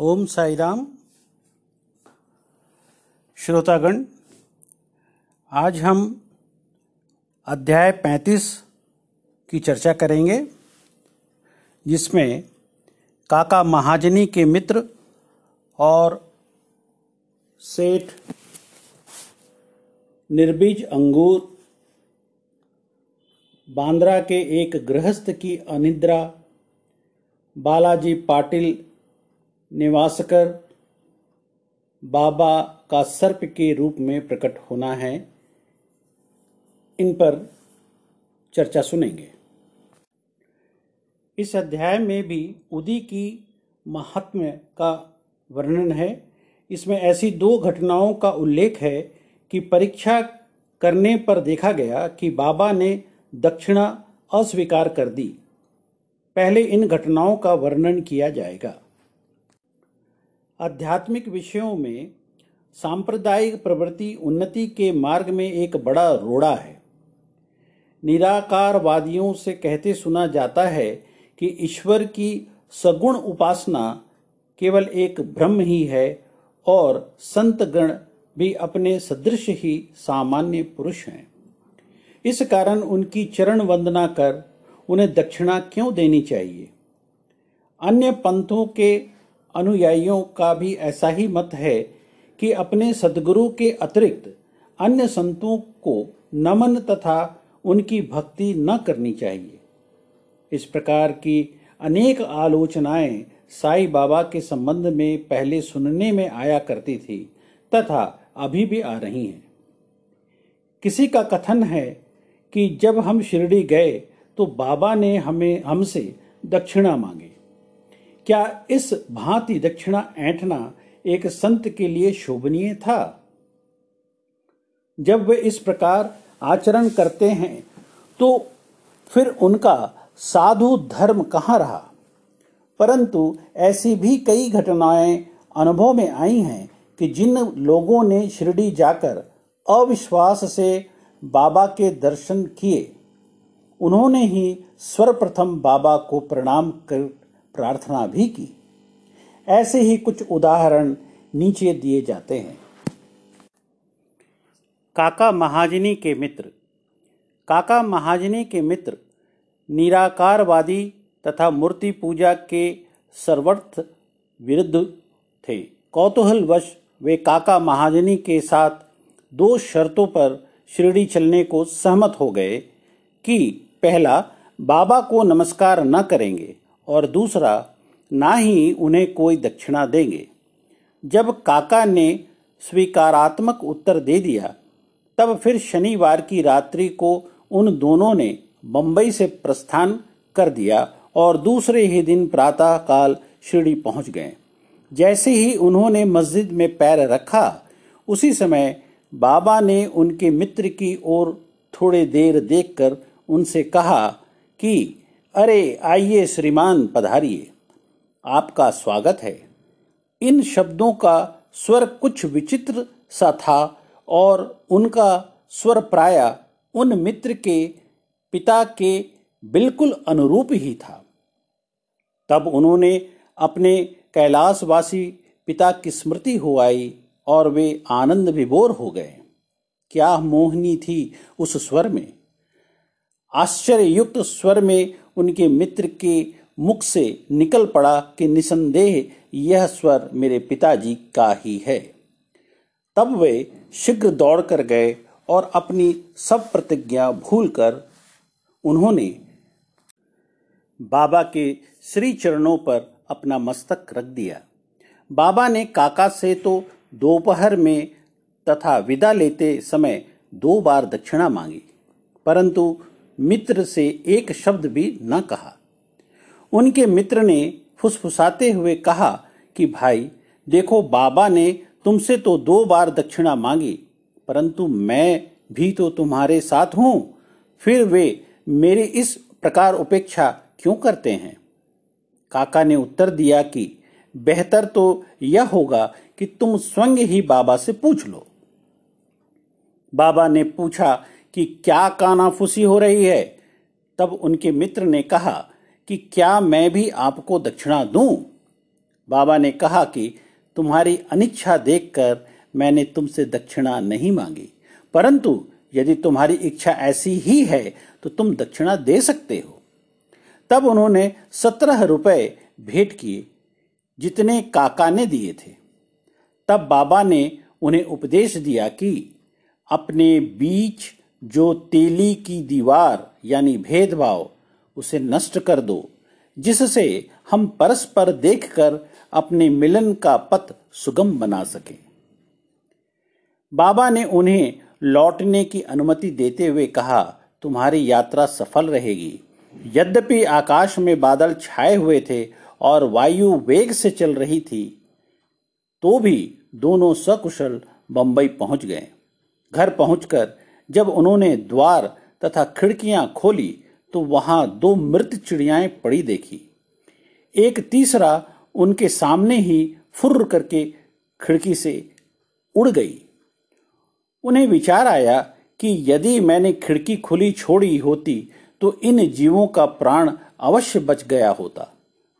ओम साई राम। श्रोतागण, आज हम अध्याय 35 की चर्चा करेंगे, जिसमें काका महाजनी के मित्र और सेठ निर्बीज अंगूर बांद्रा के एक गृहस्थ की अनिद्रा बालाजी पाटिल निवासकर बाबा का सर्प के रूप में प्रकट होना है, इन पर चर्चा सुनेंगे। इस अध्याय में भी उदी की महात्म्य का वर्णन है। इसमें ऐसी दो घटनाओं का उल्लेख है कि परीक्षा करने पर देखा गया कि बाबा ने दक्षिणा अस्वीकार कर दी। पहले इन घटनाओं का वर्णन किया जाएगा। आध्यात्मिक विषयों में सांप्रदायिक प्रवृत्ति उन्नति के मार्ग में एक बड़ा रोड़ा है। निराकारवादियों से कहते सुना जाता है कि ईश्वर की सगुण उपासना केवल एक भ्रम ही है और संतगण भी अपने सदृश ही सामान्य पुरुष हैं। इस कारण उनकी चरण वंदना कर उन्हें दक्षिणा क्यों देनी चाहिए? अन्य पंथों के अनुयायियों का भी ऐसा ही मत है कि अपने सदगुरु के अतिरिक्त अन्य संतों को नमन तथा उनकी भक्ति न करनी चाहिए। इस प्रकार की अनेक आलोचनाएं साईं बाबा के संबंध में पहले सुनने में आया करती थी तथा अभी भी आ रही हैं। किसी का कथन है कि जब हम शिरडी गए तो बाबा ने हमसे दक्षिणा मांगी। क्या इस भांति दक्षिणा ऐंठना एक संत के लिए शोभनीय था? जब वे इस प्रकार आचरण करते हैं तो फिर उनका साधु धर्म कहाँ रहा? परंतु ऐसी भी कई घटनाएं अनुभव में आई हैं कि जिन लोगों ने शिरडी जाकर अविश्वास से बाबा के दर्शन किए, उन्होंने ही सर्वप्रथम बाबा को प्रणाम कर प्रार्थना भी की। ऐसे ही कुछ उदाहरण नीचे दिए जाते हैं। काका महाजनी के मित्र। काका महाजनी के मित्र निराकारवादी तथा मूर्ति पूजा के सर्वथ विरुद्ध थे। कौतूहलवश वे काका महाजनी के साथ दो शर्तों पर शिरडी चलने को सहमत हो गए कि पहला, बाबा को नमस्कार न करेंगे और दूसरा, ना ही उन्हें कोई दक्षिणा देंगे। जब काका ने स्वीकारात्मक उत्तर दे दिया, तब फिर शनिवार की रात्रि को उन दोनों ने बंबई से प्रस्थान कर दिया और दूसरे ही दिन प्रातःकाल शिरडी पहुंच गए। जैसे ही उन्होंने मस्जिद में पैर रखा, उसी समय बाबा ने उनके मित्र की ओर थोड़ी देर देखकर उनसे कहा कि अरे आइए श्रीमान, पधारिए, आपका स्वागत है। इन शब्दों का स्वर कुछ विचित्र सा था और उनका स्वर प्राय उन मित्र के पिता के बिल्कुल अनुरूप ही था। तब उन्होंने अपने कैलाशवासी पिता की स्मृति हो आई और वे आनंद विभोर हो गए। क्या मोहिनी थी उस स्वर में! आश्चर्ययुक्त स्वर में उनके मित्र के मुख से निकल पड़ा कि निसंदेह यह स्वर मेरे पिताजी का ही है। तब वे शीघ्र दौड़ कर गए और अपनी सब प्रतिज्ञा भूलकर उन्होंने बाबा के श्री चरणों पर अपना मस्तक रख दिया। बाबा ने काका से तो दोपहर में तथा विदा लेते समय दो बार दक्षिणा मांगी, परंतु मित्र से एक शब्द भी न कहा। उनके मित्र ने फुसफुसाते हुए कहा कि भाई देखो, बाबा ने तुमसे तो दो बार दक्षिणा मांगी, परंतु मैं भी तो तुम्हारे साथ हूँ, फिर वे मेरी इस प्रकार उपेक्षा क्यों करते हैं? काका ने उत्तर दिया कि बेहतर तो यह होगा कि तुम स्वयं ही बाबा से पूछ लो। बाबा ने पूछा कि क्या कानाफूसी हो रही है? तब उनके मित्र ने कहा कि क्या मैं भी आपको दक्षिणा दूं? बाबा ने कहा कि तुम्हारी अनिच्छा देखकर मैंने तुमसे दक्षिणा नहीं मांगी, परंतु यदि तुम्हारी इच्छा ऐसी ही है तो तुम दक्षिणा दे सकते हो। तब उन्होंने 17 रुपए भेंट किए जितने काका ने दिए थे। तब बाबा ने उन्हें उपदेश दिया कि अपने बीच जो तेली की दीवार यानी भेदभाव उसे नष्ट कर दो, जिससे हम परस्पर देखकर अपने मिलन का पथ सुगम बना सकें। बाबा ने उन्हें लौटने की अनुमति देते हुए कहा, तुम्हारी यात्रा सफल रहेगी। यद्यपि आकाश में बादल छाए हुए थे और वायु वेग से चल रही थी, तो भी दोनों सकुशल बंबई पहुंच गए। घर पहुंचकर जब उन्होंने द्वार तथा खिड़कियां खोली तो वहां 2 मृत चिड़ियाएं पड़ी देखी। एक तीसरा उनके सामने ही फुर्र करके खिड़की से उड़ गई। उन्हें विचार आया कि यदि मैंने खिड़की खुली छोड़ी होती तो इन जीवों का प्राण अवश्य बच गया होता,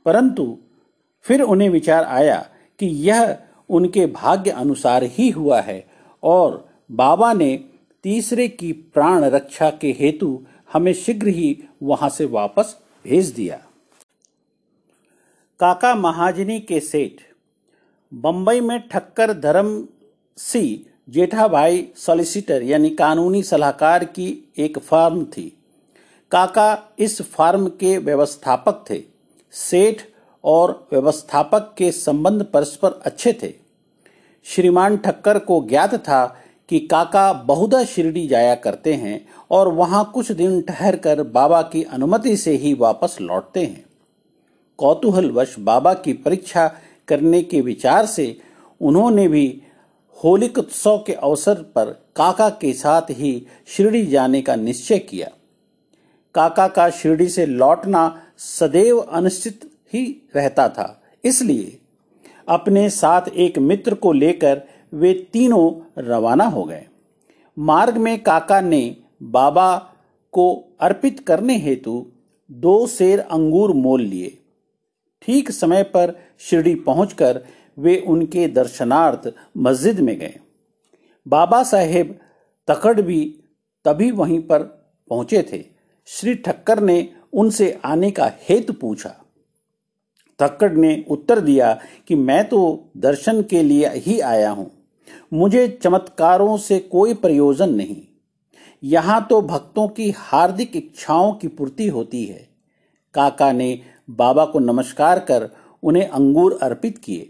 परंतु फिर उन्हें विचार आया कि यह उनके भाग्य अनुसार ही हुआ है और बाबा ने तीसरे की प्राण रक्षा के हेतु हमें शीघ्र ही वहां से वापस भेज दिया। काका महाजनी के सेठ बंबई में ठक्कर धर्म सी जेठाभाई सॉलिसिटर यानी कानूनी सलाहकार की एक फर्म थी। काका इस फर्म के व्यवस्थापक थे। सेठ और व्यवस्थापक के संबंध परस्पर अच्छे थे। श्रीमान ठक्कर को ज्ञात था कि काका बहुधा शिरडी जाया करते हैं और वहां कुछ दिन ठहर कर बाबा की अनुमति से ही वापस लौटते हैं। कौतूहलवश बाबा की परीक्षा करने के विचार से उन्होंने भी होलिकोत्सव के अवसर पर काका के साथ ही शिरडी जाने का निश्चय किया। काका का शिरडी से लौटना सदैव अनिश्चित ही रहता था, इसलिए अपने साथ एक मित्र को लेकर वे तीनों रवाना हो गए। मार्ग में काका ने बाबा को अर्पित करने हेतु 2 सेर अंगूर मोल लिए। ठीक समय पर शिरडी पहुंचकर वे उनके दर्शनार्थ मस्जिद में गए। बाबा साहेब तकड़ भी तभी वहीं पर पहुंचे थे। श्री ठक्कर ने उनसे आने का हेतु पूछा। ठक्कर ने उत्तर दिया कि मैं तो दर्शन के लिए ही आया हूं, मुझे चमत्कारों से कोई प्रयोजन नहीं। यहां तो भक्तों की हार्दिक इच्छाओं की पूर्ति होती है। काका ने बाबा को नमस्कार कर उन्हें अंगूर अर्पित किए।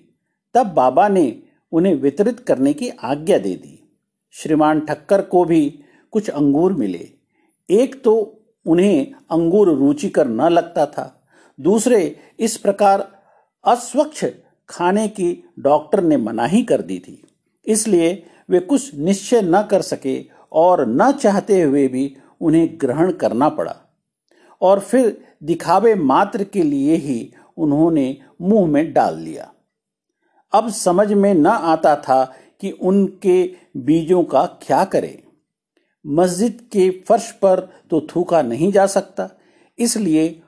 तब बाबा ने उन्हें वितरित करने की आज्ञा दे दी। श्रीमान ठक्कर को भी कुछ अंगूर मिले। एक तो उन्हें अंगूर रुचिकर न लगता था, दूसरे इस प्रकार अस्वच्छ खाने की डॉक्टर ने मनाही कर दी थी, इसलिए वे कुछ निश्चय न कर सके और न चाहते हुए भी उन्हें ग्रहण करना पड़ा और फिर दिखावे मात्र के लिए ही उन्होंने मुंह में डाल लिया। अब समझ में न आता था कि उनके बीजों का क्या करें। मस्जिद के फर्श पर तो थूका नहीं जा सकता, इसलिए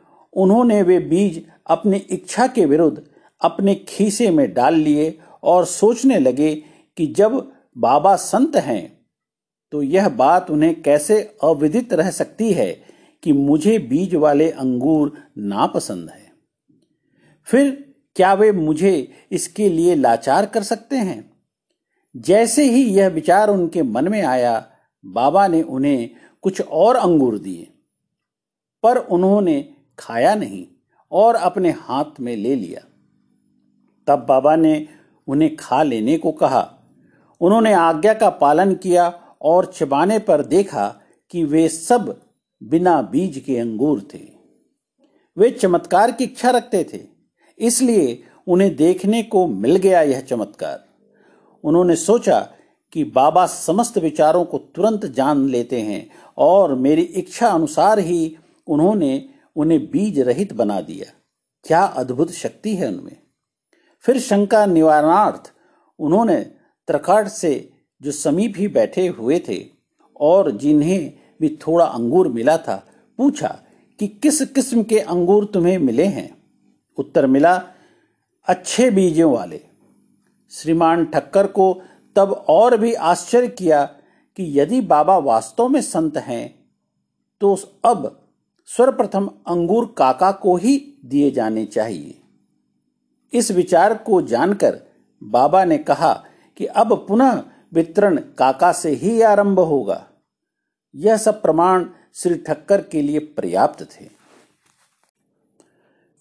उन्होंने वे बीज अपनी इच्छा के विरुद्ध अपने खीसे में डाल लिए और सोचने लगे कि जब बाबा संत हैं तो यह बात उन्हें कैसे अविदित रह सकती है कि मुझे बीज वाले अंगूर नापसंद है। फिर क्या वे मुझे इसके लिए लाचार कर सकते हैं? जैसे ही यह विचार उनके मन में आया, बाबा ने उन्हें कुछ और अंगूर दिए, पर उन्होंने खाया नहीं और अपने हाथ में ले लिया। तब बाबा ने उन्हें खा लेने को कहा। उन्होंने आज्ञा का पालन किया और चबाने पर देखा कि वे सब बिना बीज के अंगूर थे। वे चमत्कार की इच्छा रखते थे, इसलिए उन्हें देखने को मिल गया यह चमत्कार। उन्होंने सोचा कि बाबा समस्त विचारों को तुरंत जान लेते हैं और मेरी इच्छा अनुसार ही उन्होंने उन्हें बीज रहित बना दिया। क्या अद्भुत शक्ति है उनमें। फिर शंका निवारणार्थ उन्होंने त्रकाट से जो समीप ही बैठे हुए थे और जिन्हें भी थोड़ा अंगूर मिला था, पूछा कि किस किस्म के अंगूर तुम्हें मिले हैं। उत्तर मिला, अच्छे बीजों वाले। श्रीमान ठक्कर को तब और भी आश्चर्य किया कि यदि बाबा वास्तव में संत हैं तो अब सर्वप्रथम अंगूर काका को ही दिए जाने चाहिए। इस विचार को जानकर बाबा ने कहा कि अब पुनः वितरण काका से ही आरंभ होगा। यह सब प्रमाण श्री ठक्कर के लिए पर्याप्त थे।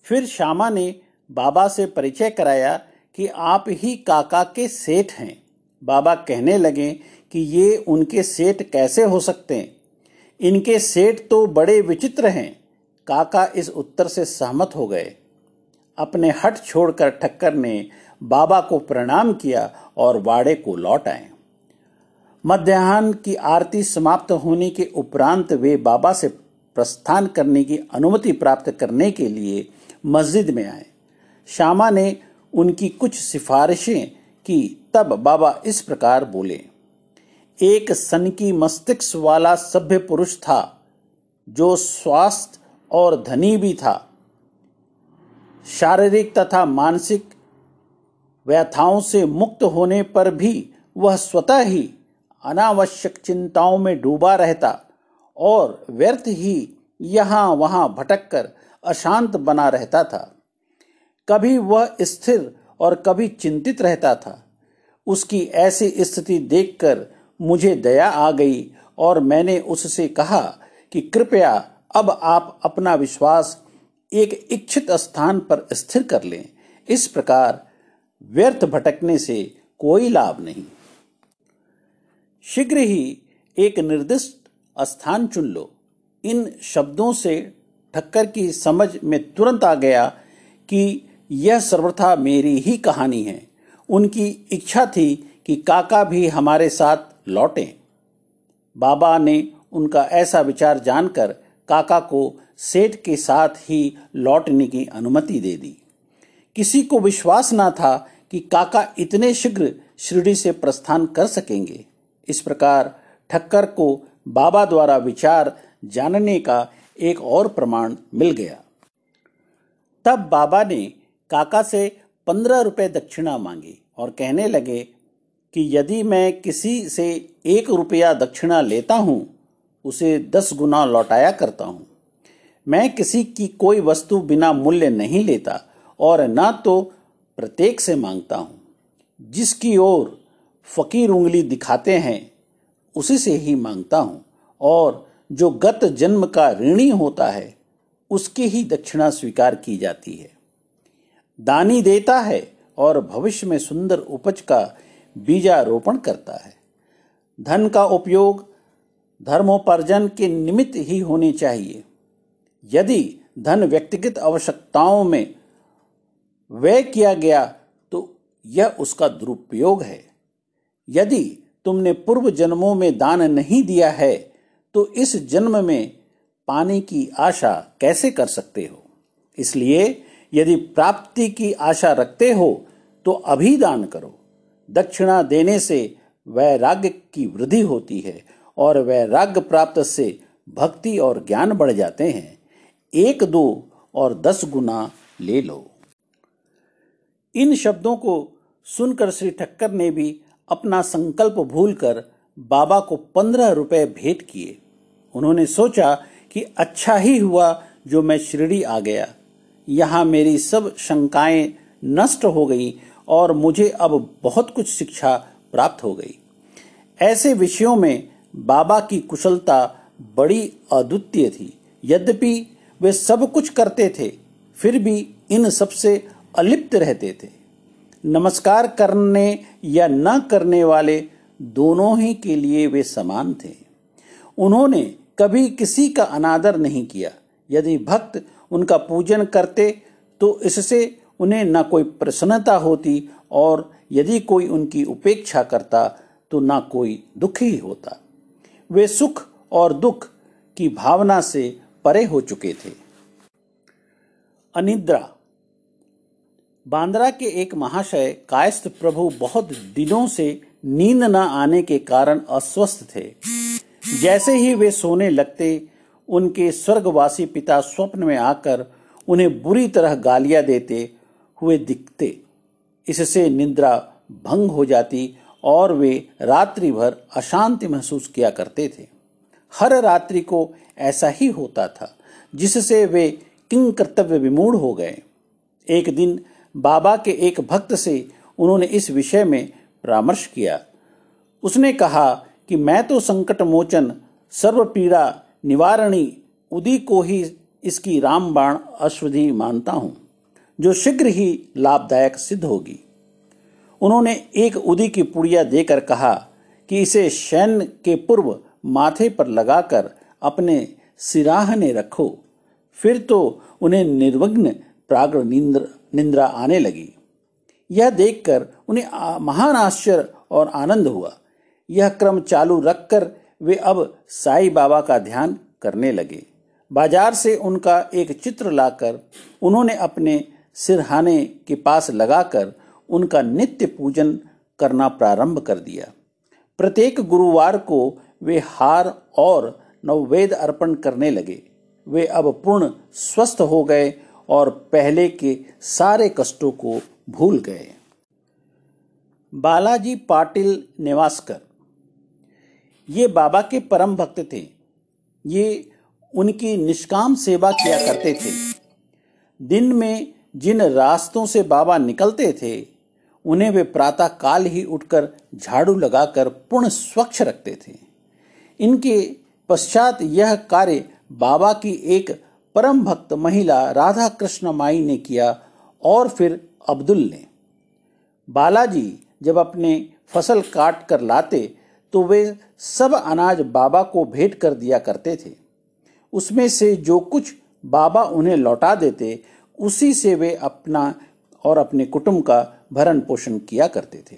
फिर श्यामा ने बाबा से परिचय कराया कि आप ही काका के सेठ हैं। बाबा कहने लगे कि ये उनके सेठ कैसे हो सकते हैं, इनके सेठ तो बड़े विचित्र हैं। काका इस उत्तर से सहमत हो गए। अपने हट छोड़कर ठक्कर ने बाबा को प्रणाम किया और वाड़े को लौट आए। मध्याह्न की आरती समाप्त होने के उपरांत वे बाबा से प्रस्थान करने की अनुमति प्राप्त करने के लिए मस्जिद में आए। श्यामा ने उनकी कुछ सिफारिशें की, तब बाबा इस प्रकार बोले। एक सनकी मस्तिष्क वाला सभ्य पुरुष था, जो स्वास्थ्य और धनी भी था। शारीरिक तथा मानसिक व्यथाओं से मुक्त होने पर भी वह स्वतः ही अनावश्यक चिंताओं में डूबा रहता और व्यर्थ ही यहाँ वहाँ भटक कर अशांत बना रहता था। कभी वह स्थिर और कभी चिंतित रहता था। उसकी ऐसी स्थिति देखकर मुझे दया आ गई और मैंने उससे कहा कि कृपया अब आप अपना विश्वास एक इच्छित स्थान पर स्थिर कर लें। इस प्रकार व्यर्थ भटकने से कोई लाभ नहीं। शीघ्र ही एक निर्दिष्ट स्थान चुन लो। इन शब्दों से ठक्कर की समझ में तुरंत आ गया कि यह सर्वथा मेरी ही कहानी है। उनकी इच्छा थी कि काका भी हमारे साथ लौटें। बाबा ने उनका ऐसा विचार जानकर काका को सेठ के साथ ही लौटने की अनुमति दे दी। किसी को विश्वास ना था कि काका इतने शीघ्र शिरडी से प्रस्थान कर सकेंगे। इस प्रकार ठक्कर को बाबा द्वारा विचार जानने का एक और प्रमाण मिल गया। तब बाबा ने काका से 15 रुपये दक्षिणा मांगी और कहने लगे कि यदि मैं किसी से 1 रुपया दक्षिणा लेता हूँ, उसे 10 गुना लौटाया करता हूँ। मैं किसी की कोई वस्तु बिना मूल्य नहीं लेता और ना तो प्रत्येक से मांगता हूँ। जिसकी ओर फकीर उंगली दिखाते हैं, उसी से ही मांगता हूँ और जो गत जन्म का ऋणी होता है, उसकी ही दक्षिणा स्वीकार की जाती है। दानी देता है और भविष्य में सुंदर उपज का बीजारोपण करता है। धन का उपयोग धर्मोपार्जन के निमित्त ही होने चाहिए। यदि धन व्यक्तिगत आवश्यकताओं में व्यय किया गया तो यह उसका दुरुपयोग है। यदि तुमने पूर्व जन्मों में दान नहीं दिया है तो इस जन्म में पाने की आशा कैसे कर सकते हो? इसलिए यदि प्राप्ति की आशा रखते हो तो अभी दान करो। दक्षिणा देने से वैराग्य की वृद्धि होती है और वैराग्य प्राप्त से भक्ति और ज्ञान बढ़ जाते हैं। 1, 2 और 10 गुना ले लो। इन शब्दों को सुनकर श्री ठक्कर ने भी अपना संकल्प भूलकर बाबा को 15 रुपये भेंट किए। उन्होंने सोचा कि अच्छा ही हुआ जो मैं शिरडी आ गया। यहाँ मेरी सब शंकाएं नष्ट हो गई और मुझे अब बहुत कुछ शिक्षा प्राप्त हो गई। ऐसे विषयों में बाबा की कुशलता बड़ी अद्वितीय थी। यद्यपि वे सब कुछ करते थे, फिर भी इन सबसे अलिप्त रहते थे। नमस्कार करने या न करने वाले दोनों ही के लिए वे समान थे। उन्होंने कभी किसी का अनादर नहीं किया। यदि भक्त उनका पूजन करते तो इससे उन्हें न कोई प्रसन्नता होती और यदि कोई उनकी उपेक्षा करता तो न कोई दुखी होता। वे सुख और दुख की भावना से परे हो चुके थे। अनिद्रा। बांद्रा के एक महाशय कायस्थ प्रभु बहुत दिनों से नींद न आने के कारण अस्वस्थ थे। जैसे ही वे सोने लगते, उनके स्वर्गवासी पिता स्वप्न में आकर उन्हें बुरी तरह गालियां देते हुए दिखते। इससे निद्रा भंग हो जाती और वे रात्रि भर अशांति महसूस किया करते थे। हर रात्रि को ऐसा ही होता था, जिससे वे किंग कर्तव्य विमूढ़ हो गए। एक दिन बाबा के एक भक्त से उन्होंने इस विषय में परामर्श किया। उसने कहा कि मैं तो संकट मोचन सर्व पीड़ा निवारणी उदी को ही इसकी रामबाण औषधि मानता हूँ, जो शीघ्र ही लाभदायक सिद्ध होगी। उन्होंने एक उदी की पुड़िया देकर कहा कि इसे शयन के पूर्व माथे पर लगाकर अपने सिराहने रखो। फिर तो उन्हें निर्विघ्न प्राग्र निंद्रा आने लगी। यह देखकर उन्हें महान आश्चर्य और आनंद हुआ। यह क्रम चालू रखकर वे अब साईं बाबा का ध्यान करने लगे। बाजार से उनका एक चित्र लाकर उन्होंने अपने सिरहाने के पास लगाकर उनका नित्य पूजन करना प्रारंभ कर दिया। प्रत्येक गुरुवार को वे हार और नववेद अर्पण करने लगे। वे अब पूर्ण स्वस्थ हो गए और पहले के सारे कष्टों को भूल गए। बालाजी पाटिल नेवासकर ये बाबा के परम भक्त थे। ये उनकी निष्काम सेवा किया करते थे। दिन में जिन रास्तों से बाबा निकलते थे उन्हें वे प्रातः काल ही उठकर झाड़ू लगाकर पूर्ण स्वच्छ रखते थे। इनके पश्चात यह कार्य बाबा की एक परम भक्त महिला राधा कृष्ण माई ने किया और फिर अब्दुल ने। बालाजी जब अपने फसल काट कर लाते तो वे सब अनाज बाबा को भेंट कर दिया करते थे। उसमें से जो कुछ बाबा उन्हें लौटा देते उसी से वे अपना और अपने कुटुंब का भरण पोषण किया करते थे।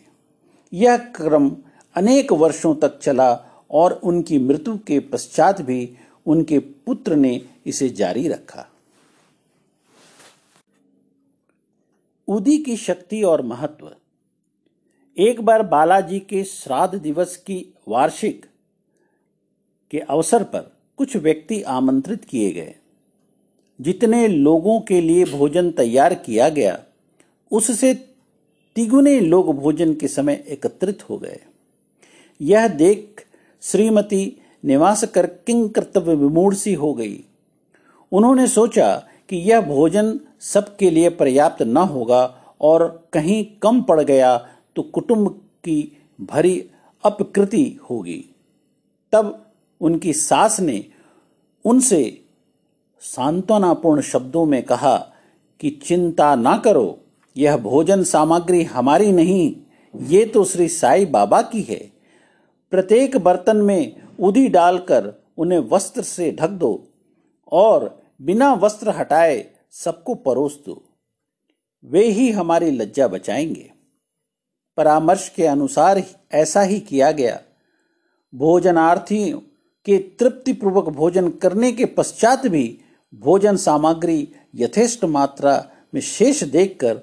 यह क्रम अनेक वर्षों तक चला और उनकी मृत्यु के पश्चात भी उनके पुत्र ने इसे जारी रखा। उदी की शक्ति और महत्व। एक बार बालाजी के श्राद्ध दिवस की वार्षिक के अवसर पर कुछ व्यक्ति आमंत्रित किए गए। जितने लोगों के लिए भोजन तैयार किया गया उससे तिगुने लोग भोजन के समय एकत्रित हो गए। यह देख श्रीमती नेवासकर किंग कर्तव्य विमूढ़ सी हो गई। उन्होंने सोचा कि यह भोजन सबके लिए पर्याप्त न होगा और कहीं कम पड़ गया तो कुटुंब की भरी अपकृति होगी। तब उनकी सास ने उनसे सांत्वनापूर्ण शब्दों में कहा कि चिंता ना करो, यह भोजन सामग्री हमारी नहीं, ये तो श्री साईं बाबा की है। प्रत्येक बर्तन में उदी डालकर उन्हें वस्त्र से ढक दो और बिना वस्त्र हटाए सबको परोस दो, वे ही हमारी लज्जा बचाएंगे। परामर्श के अनुसार ऐसा ही किया गया। भोजनार्थियों के तृप्तिपूर्वक भोजन करने के पश्चात भी भोजन सामग्री यथेष्ट मात्रा में शेष देखकर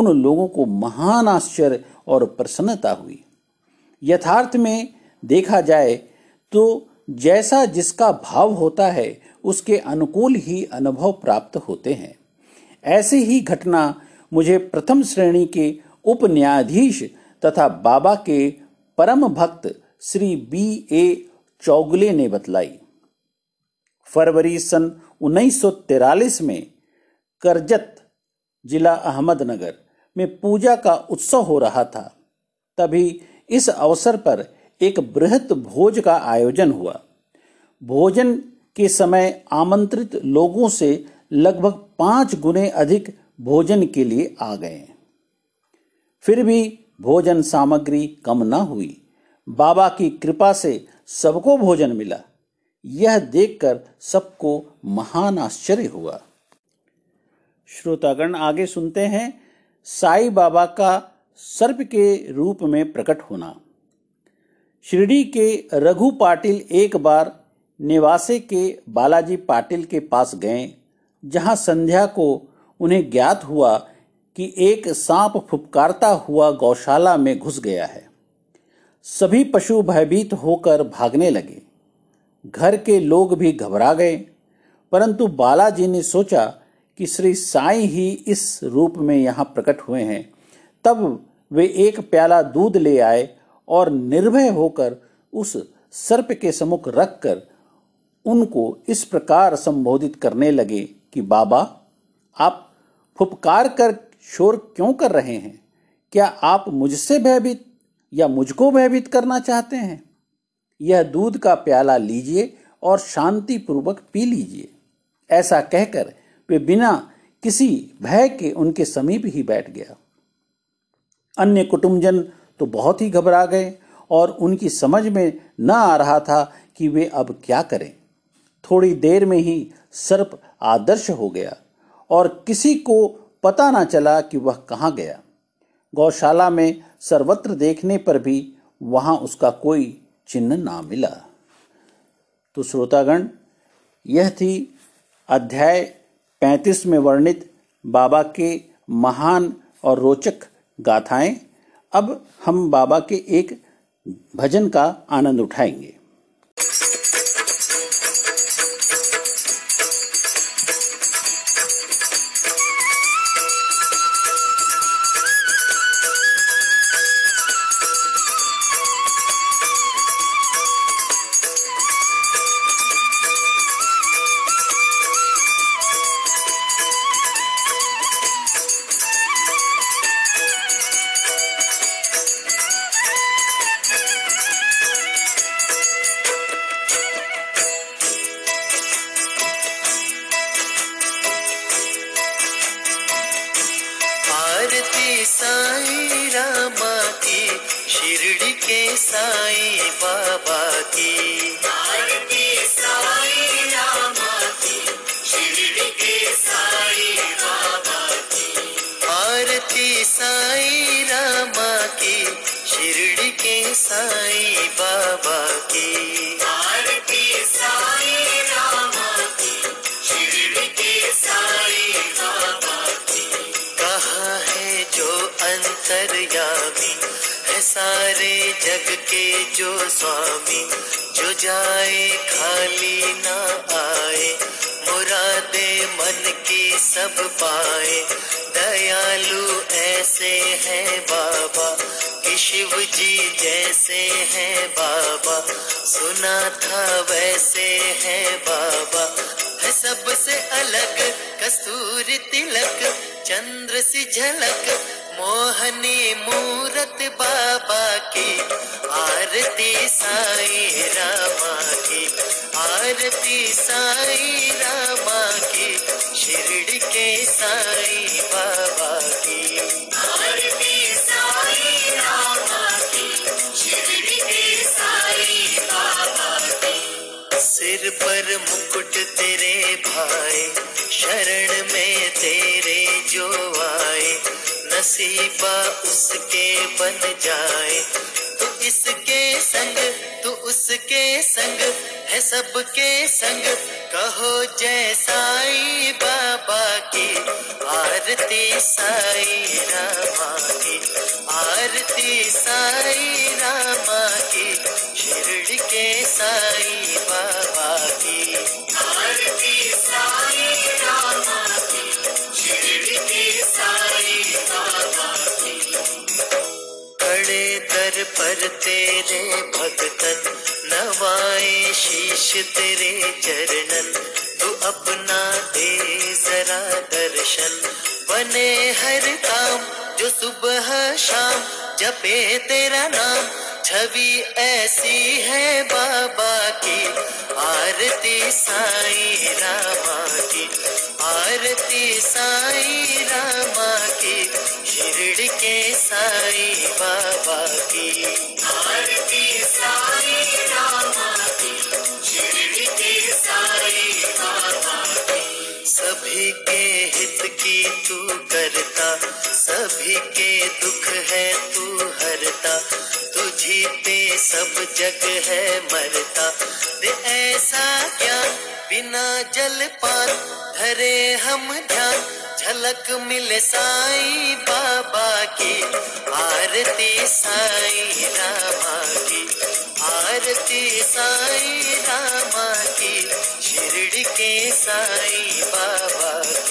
उन लोगों को महान आश्चर्य और प्रसन्नता हुई। यथार्थ में देखा जाए तो जैसा जिसका भाव होता है उसके अनुकूल ही अनुभव प्राप्त होते हैं। ऐसी ही घटना मुझे प्रथम श्रेणी के उप न्यायाधीश तथा बाबा के परम भक्त श्री BA चौगले ने बतलाई। फरवरी सन 1943 में करजत जिला अहमदनगर में पूजा का उत्सव हो रहा था। तभी इस अवसर पर एक बृहत भोज का आयोजन हुआ। भोजन के समय आमंत्रित लोगों से लगभग 5 गुने अधिक भोजन के लिए आ गए। फिर भी भोजन सामग्री कम न हुई। बाबा की कृपा से सबको भोजन मिला। यह देखकर सबको महान आश्चर्य हुआ। श्रोतागण, आगे सुनते हैं साईं बाबा का सर्प के रूप में प्रकट होना। शिरडी के रघु पाटिल एक बार नेवासे के बालाजी पाटिल के पास गए, जहां संध्या को उन्हें ज्ञात हुआ कि एक सांप फुपकारता हुआ गौशाला में घुस गया है। सभी पशु भयभीत होकर भागने लगे। घर के लोग भी घबरा गए, परंतु बालाजी ने सोचा कि श्री साईं ही इस रूप में यहाँ प्रकट हुए हैं। तब वे एक प्याला दूध ले आए और निर्भय होकर उस सर्प के सम्मुख रखकर उनको इस प्रकार संबोधित करने लगे कि बाबा, आप फुपकार कर शोर क्यों कर रहे हैं? क्या आप मुझसे भयभीत या मुझको भयभीत करना चाहते हैं? यह दूध का प्याला लीजिए और शांतिपूर्वक पी लीजिए। ऐसा कहकर वे बिना किसी भय के उनके समीप ही बैठ गया। अन्य कुटुंबजन तो बहुत ही घबरा गए और उनकी समझ में न आ रहा था कि वे अब क्या करें। थोड़ी देर में ही सर्प आदर्श हो गया और किसी को पता न चला कि वह कहाँ गया। गौशाला में सर्वत्र देखने पर भी वहाँ उसका कोई चिन्ह ना मिला। तो श्रोतागण, यह थी अध्याय 35 में वर्णित बाबा के महान और रोचक गाथाएं। अब हम बाबा के एक भजन का आनंद उठाएंगे। साईं रामा की शिरडी के साईं बाबा।